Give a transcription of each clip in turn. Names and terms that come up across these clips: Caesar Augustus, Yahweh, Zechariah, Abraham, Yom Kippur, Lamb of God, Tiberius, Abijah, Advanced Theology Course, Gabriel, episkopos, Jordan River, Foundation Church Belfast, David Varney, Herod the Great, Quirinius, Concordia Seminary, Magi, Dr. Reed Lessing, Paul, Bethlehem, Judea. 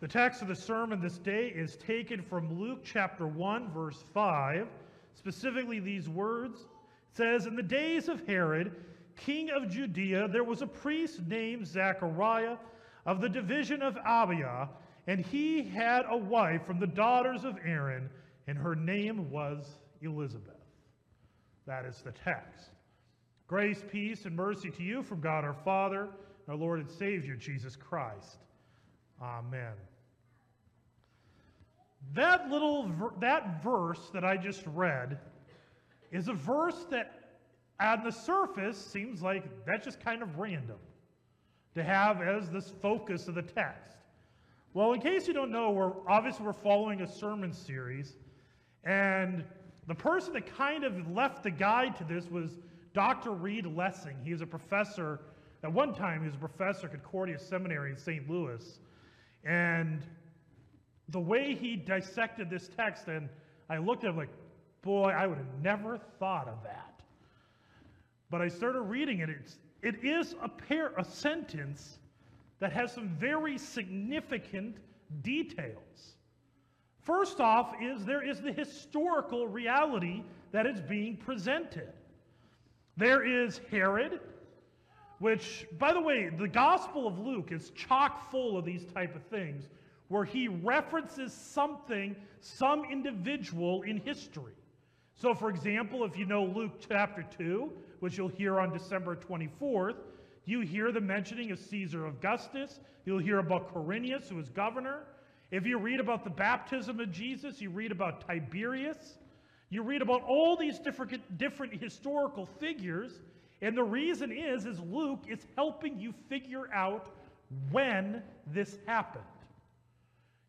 The text of the sermon this day is taken from Luke chapter 1, verse 5. Specifically, these words. It says, "In the days of Herod, king of Judea, there was a priest named Zachariah of the division of Abijah, and he had a wife from the daughters of Aaron, and her name was Elizabeth." That is the text. Grace, peace, and mercy to you from God our Father, and our Lord and Savior, Jesus Christ. Amen. That verse that I just read is a verse that on the surface seems like that's just kind of random to have as this focus of the text. Well, in case you don't know, we're obviously following a sermon series, and the person that kind of left the guide to this was Dr. Reed Lessing. He is a professor. At one time, he was a professor at Concordia Seminary in St. Louis, and the way he dissected this text, and I looked at him like, boy, I would have never thought of that. But I started reading it. It is a sentence that has some very significant details. First off, there is the historical reality that is being presented. There is Herod, which, by the way, the Gospel of Luke is chock full of these type of things, where he references something, some individual in history. So, for example, if you know Luke chapter 2, which you'll hear on December 24th, you hear the mentioning of Caesar Augustus. You'll hear about Quirinius, who was governor. If you read about the baptism of Jesus, you read about Tiberius. You read about all these different historical figures. And the reason is Luke is helping you figure out when this happened.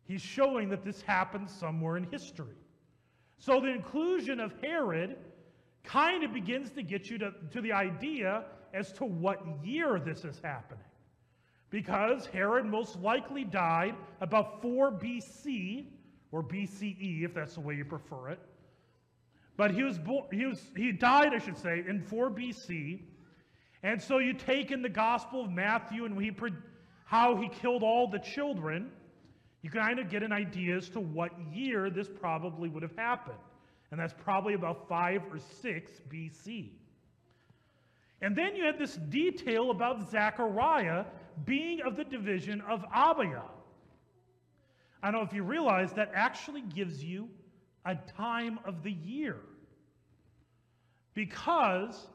He's showing that this happened somewhere in history. So the inclusion of Herod kind of begins to get you to the idea as to what year this is happening. Because Herod most likely died about 4 BC, or BCE if that's the way you prefer it. But he died, in 4 BC. And so you take in the Gospel of Matthew and how he killed all the children. You kind of get an idea as to what year this probably would have happened. And that's probably about 5 or 6 BC. And then you have this detail about Zechariah being of the division of Abijah. I don't know if you realize that actually gives you a time of the year. Because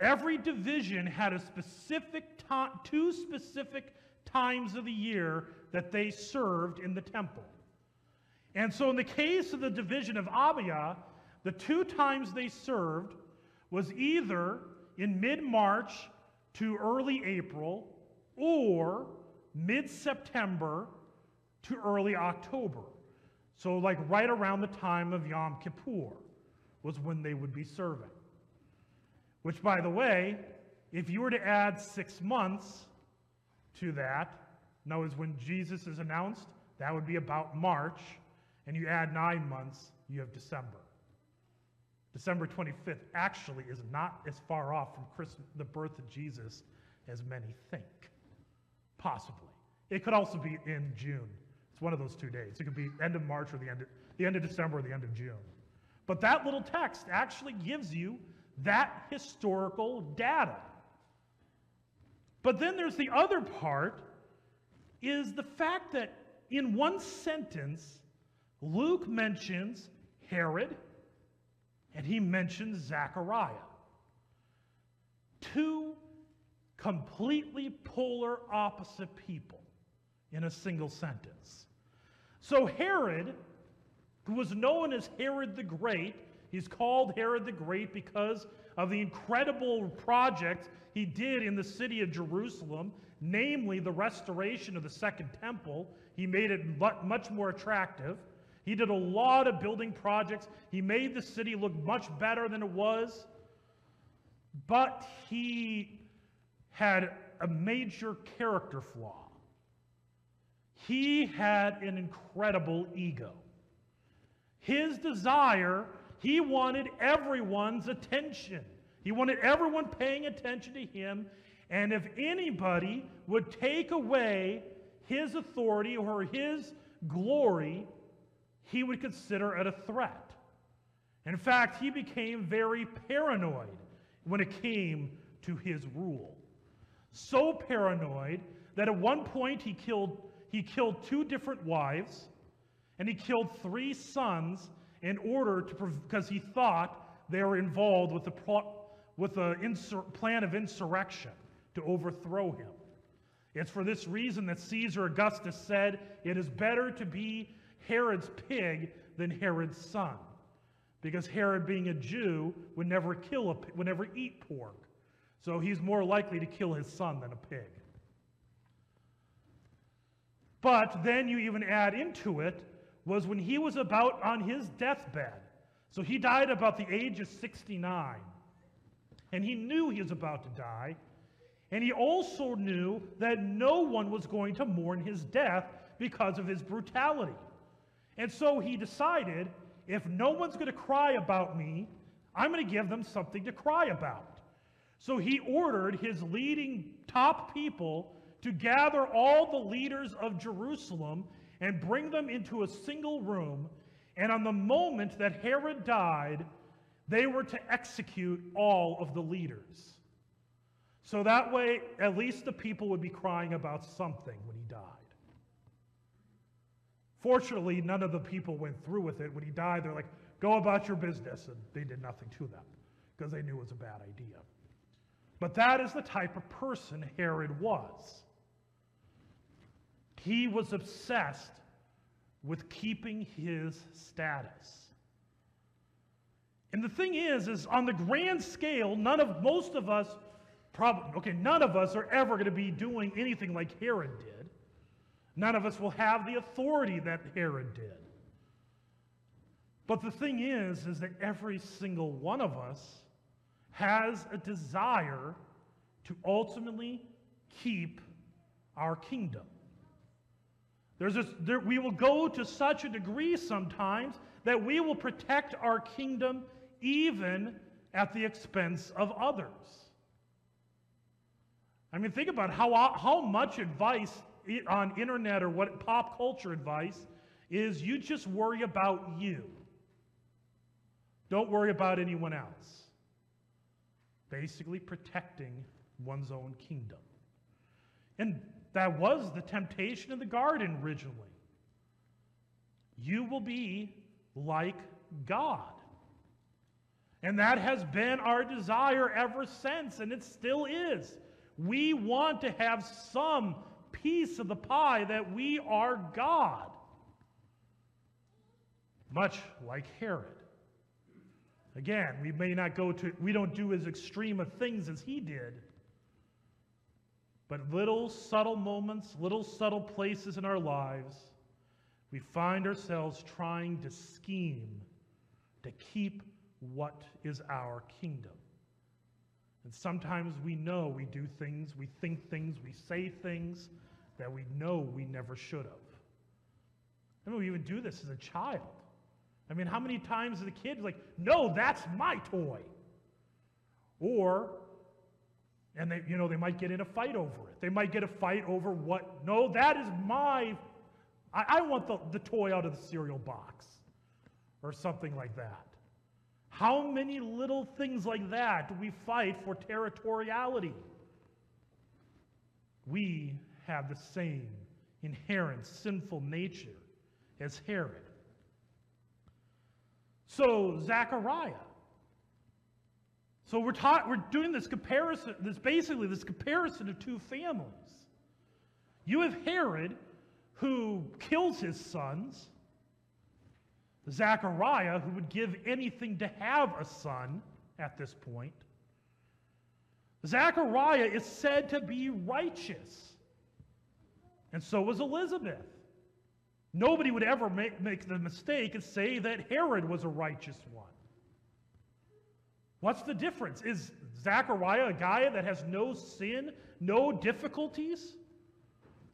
every division had a specific time, two specific times of the year that they served in the temple. And so in the case of the division of Abijah, the two times they served was either in mid-March to early April or mid-September to early October. So like right around the time of Yom Kippur was when they would be serving. Which, by the way, if you were to add 6 months to that, in other words, when Jesus is announced, that would be about March, and you add 9 months, you have December. December 25th actually is not as far off from Christmas, the birth of Jesus, as many think, possibly. It could also be in June. It's one of those 2 days. It could be end of March or the end of December or the end of June. But that little text actually gives you that historical data. But then there's the other part, is the fact that in one sentence, Luke mentions Herod, and he mentions Zechariah. Two completely polar opposite people in a single sentence. So Herod, who was known as Herod the Great, he's called Herod the Great because of the incredible project he did in the city of Jerusalem, namely the restoration of the Second Temple. He made it much more attractive. He did a lot of building projects. He made the city look much better than it was. But he had a major character flaw. He had an incredible ego. His desire, he wanted everyone's attention. He wanted everyone paying attention to him. And if anybody would take away his authority or his glory, he would consider it a threat. In fact, he became very paranoid when it came to his rule. So paranoid that at one point he killed two different wives, and he killed three sons in order to, because he thought they were involved with the plan of insurrection to overthrow him. It's for this reason that Caesar Augustus said, "It is better to be Herod's pig than Herod's son," because Herod, being a Jew, would never eat pork. So he's more likely to kill his son than a pig. But then you even add into it was when he was about on his deathbed. So he died about the age of 69. And he knew he was about to die. And he also knew that no one was going to mourn his death because of his brutality. And so he decided, if no one's going to cry about me, I'm going to give them something to cry about. So he ordered his leading top people to gather all the leaders of Jerusalem and bring them into a single room. And on the moment that Herod died, they were to execute all of the leaders. So that way, at least the people would be crying about something when he died. Fortunately, none of the people went through with it. When he died, they're like, "Go about your business." And they did nothing to them because they knew it was a bad idea. But that is the type of person Herod was. He was obsessed with keeping his status. And the thing is on the grand scale, none of us are ever going to be doing anything like Herod did. None of us will have the authority that Herod did. But the thing is that every single one of us has a desire to ultimately keep our kingdom. We will go to such a degree sometimes that we will protect our kingdom even at the expense of others. I mean, think about how much advice on internet or what pop culture advice is: you just worry about you. Don't worry about anyone else. Basically protecting one's own kingdom. And that was the temptation in the garden originally. You will be like God. And that has been our desire ever since, and it still is. We want to have some piece of the pie that we are God. Much like Herod. Again, we don't do as extreme of things as he did. But little subtle moments, little subtle places in our lives, we find ourselves trying to scheme to keep what is our kingdom. And sometimes we know we do things, we think things, we say things that we know we never should have. I mean, we even do this as a child. I mean, how many times is a kid like, "No, that's my toy." And they might get in a fight over it. They might get a fight over what, "No, that is my, I want the toy out of the cereal box," or something like that. How many little things like that do we fight for territoriality? We have the same inherent sinful nature as Herod. So Zechariah. So we're doing this comparison, this comparison of two families. You have Herod, who kills his sons. Zechariah, who would give anything to have a son at this point. Zechariah is said to be righteous. And so was Elizabeth. Nobody would ever make the mistake and say that Herod was a righteous one. What's the difference? Is Zechariah a guy that has no sin, no difficulties?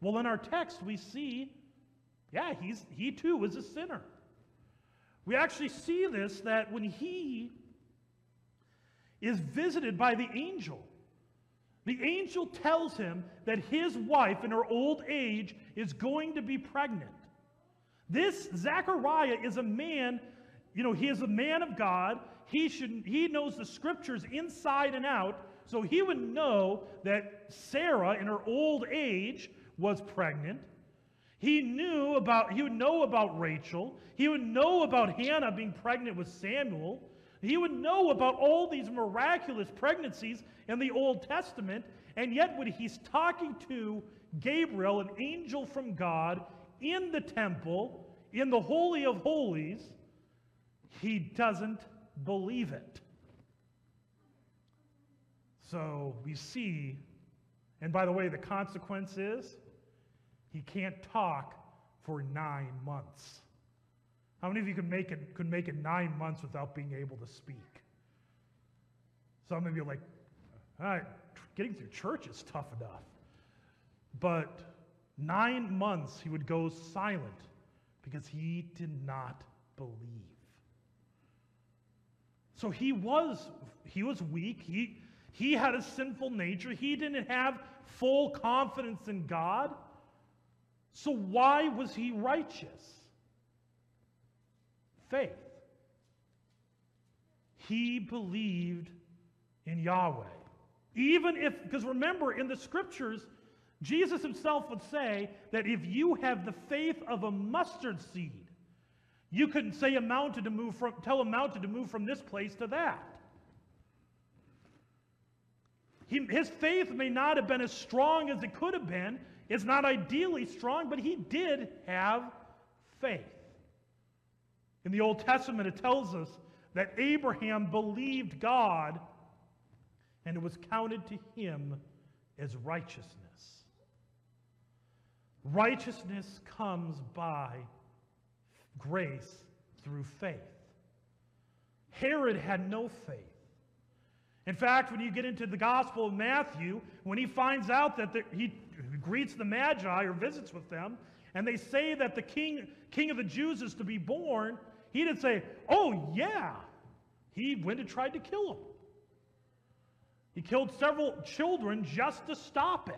Well, in our text we see, yeah, he too was a sinner. We actually see this, that when he is visited by the angel, The angel tells him that his wife in her old age is going to be pregnant. This Zechariah is a man, you know, he is a man of God. He knows the scriptures inside and out, so he would know that Sarah in her old age was pregnant. He would know about Rachel. He would know about Hannah being pregnant with Samuel. He would know about all these miraculous pregnancies in the Old Testament, and yet when he's talking to Gabriel, an angel from God, in the temple, in the Holy of Holies, he doesn't believe it. So we see, and by the way, the consequence is he can't talk for 9 months. How many of you could make it 9 months without being able to speak? Some of you are like, all right, getting through church is tough enough. But 9 months he would go silent because he did not believe. So he was weak. He had a sinful nature. He didn't have full confidence in God. So why was he righteous? Faith. He believed in Yahweh. Because remember, in the scriptures, Jesus himself would say that if you have the faith of a mustard seed, you can say a mountain to move from, tell a mountain to move from this place to that. His faith may not have been as strong as it could have been. It's not ideally strong, but he did have faith. In the Old Testament, it tells us that Abraham believed God, and it was counted to him as righteousness. Righteousness comes by grace through faith. Herod had no faith. In fact, when you get into the Gospel of Matthew, when he finds out that he greets the Magi or visits with them, and they say that the king of the Jews is to be born, he didn't say, oh yeah. He went and tried to kill him. He killed several children just to stop it.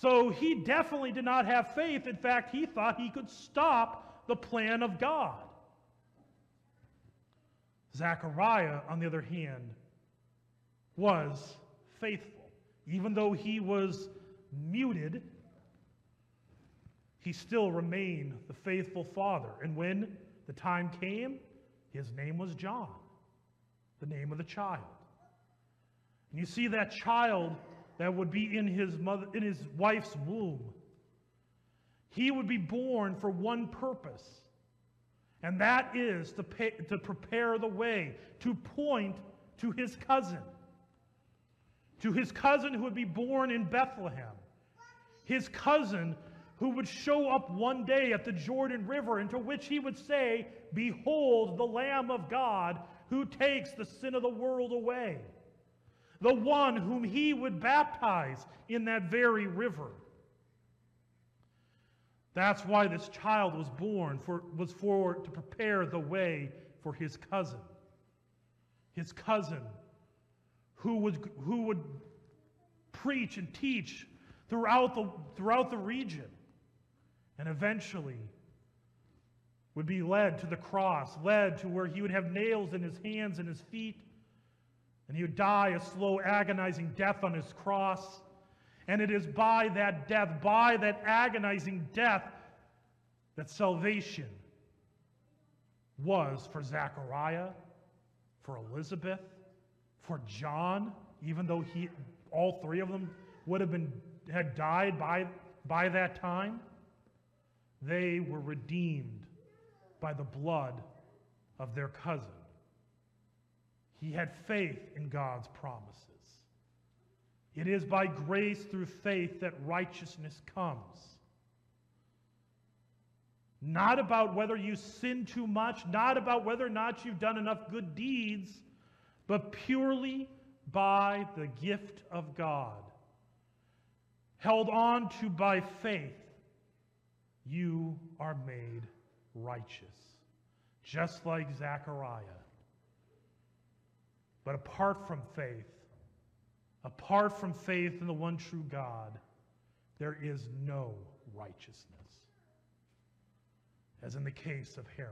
So he definitely did not have faith. In fact, he thought he could stop the plan of God. Zechariah, on the other hand, was faithful. Even though he was muted, he still remained the faithful father. And when the time came, his name was John, the name of the child. And you see that child that would be in his wife's womb. He would be born for one purpose, and that is to prepare the way, to point to his cousin. To his cousin who would be born in Bethlehem. His cousin who would show up one day at the Jordan River, into which he would say, behold the Lamb of God who takes the sin of the world away. The one whom he would baptize in that very river. That's why this child was born, to prepare the way for his cousin. His cousin who would preach and teach throughout the region, and eventually would be led to the cross, led to where he would have nails in his hands and his feet, and he would die a slow, agonizing death on his cross. And it is by that death, by that agonizing death, that salvation was for Zechariah, for Elizabeth, for John, even though all three of them had died by that time. They were redeemed by the blood of their cousin. He had faith in God's promises. It is by grace through faith that righteousness comes. Not about whether you sin too much, not about whether or not you've done enough good deeds, but purely by the gift of God. Held on to by faith, you are made righteous, just like Zechariah. But apart from faith, Apart from faith in the one true God, there is no righteousness, as in the case of Herod.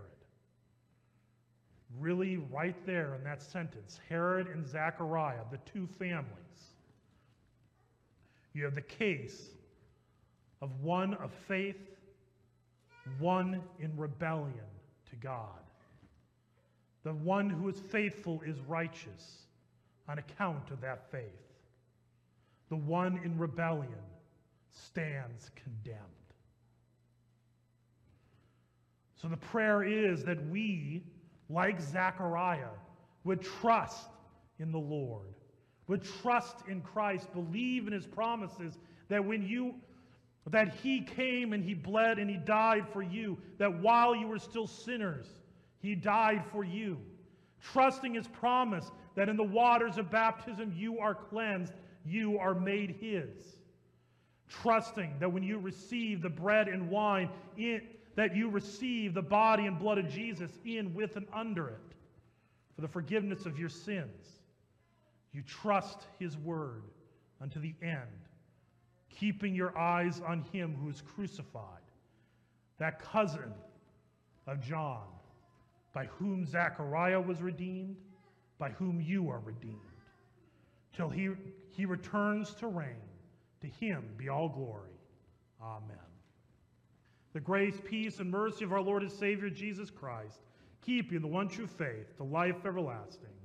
Really, right there in that sentence, Herod and Zechariah, the two families, you have the case of one of faith, one in rebellion to God. The one who is faithful is righteous on account of that faith. The one in rebellion stands condemned. So the prayer is that we, like Zechariah, would trust in the Lord, would trust in Christ, believe in his promises, that that he came and he bled and he died for you, that while you were still sinners, he died for you. Trusting his promise that in the waters of baptism you are cleansed, you are made his. Trusting that when you receive the bread and wine, that you receive the body and blood of Jesus in, with, and under it for the forgiveness of your sins. You trust his word unto the end, keeping your eyes on him who is crucified, that cousin of John, by whom Zechariah was redeemed, by whom you are redeemed, till he returns to reign. To him be all glory. Amen. The grace, peace, and mercy of our Lord and Savior Jesus Christ, keep you in the one true faith, the life everlasting.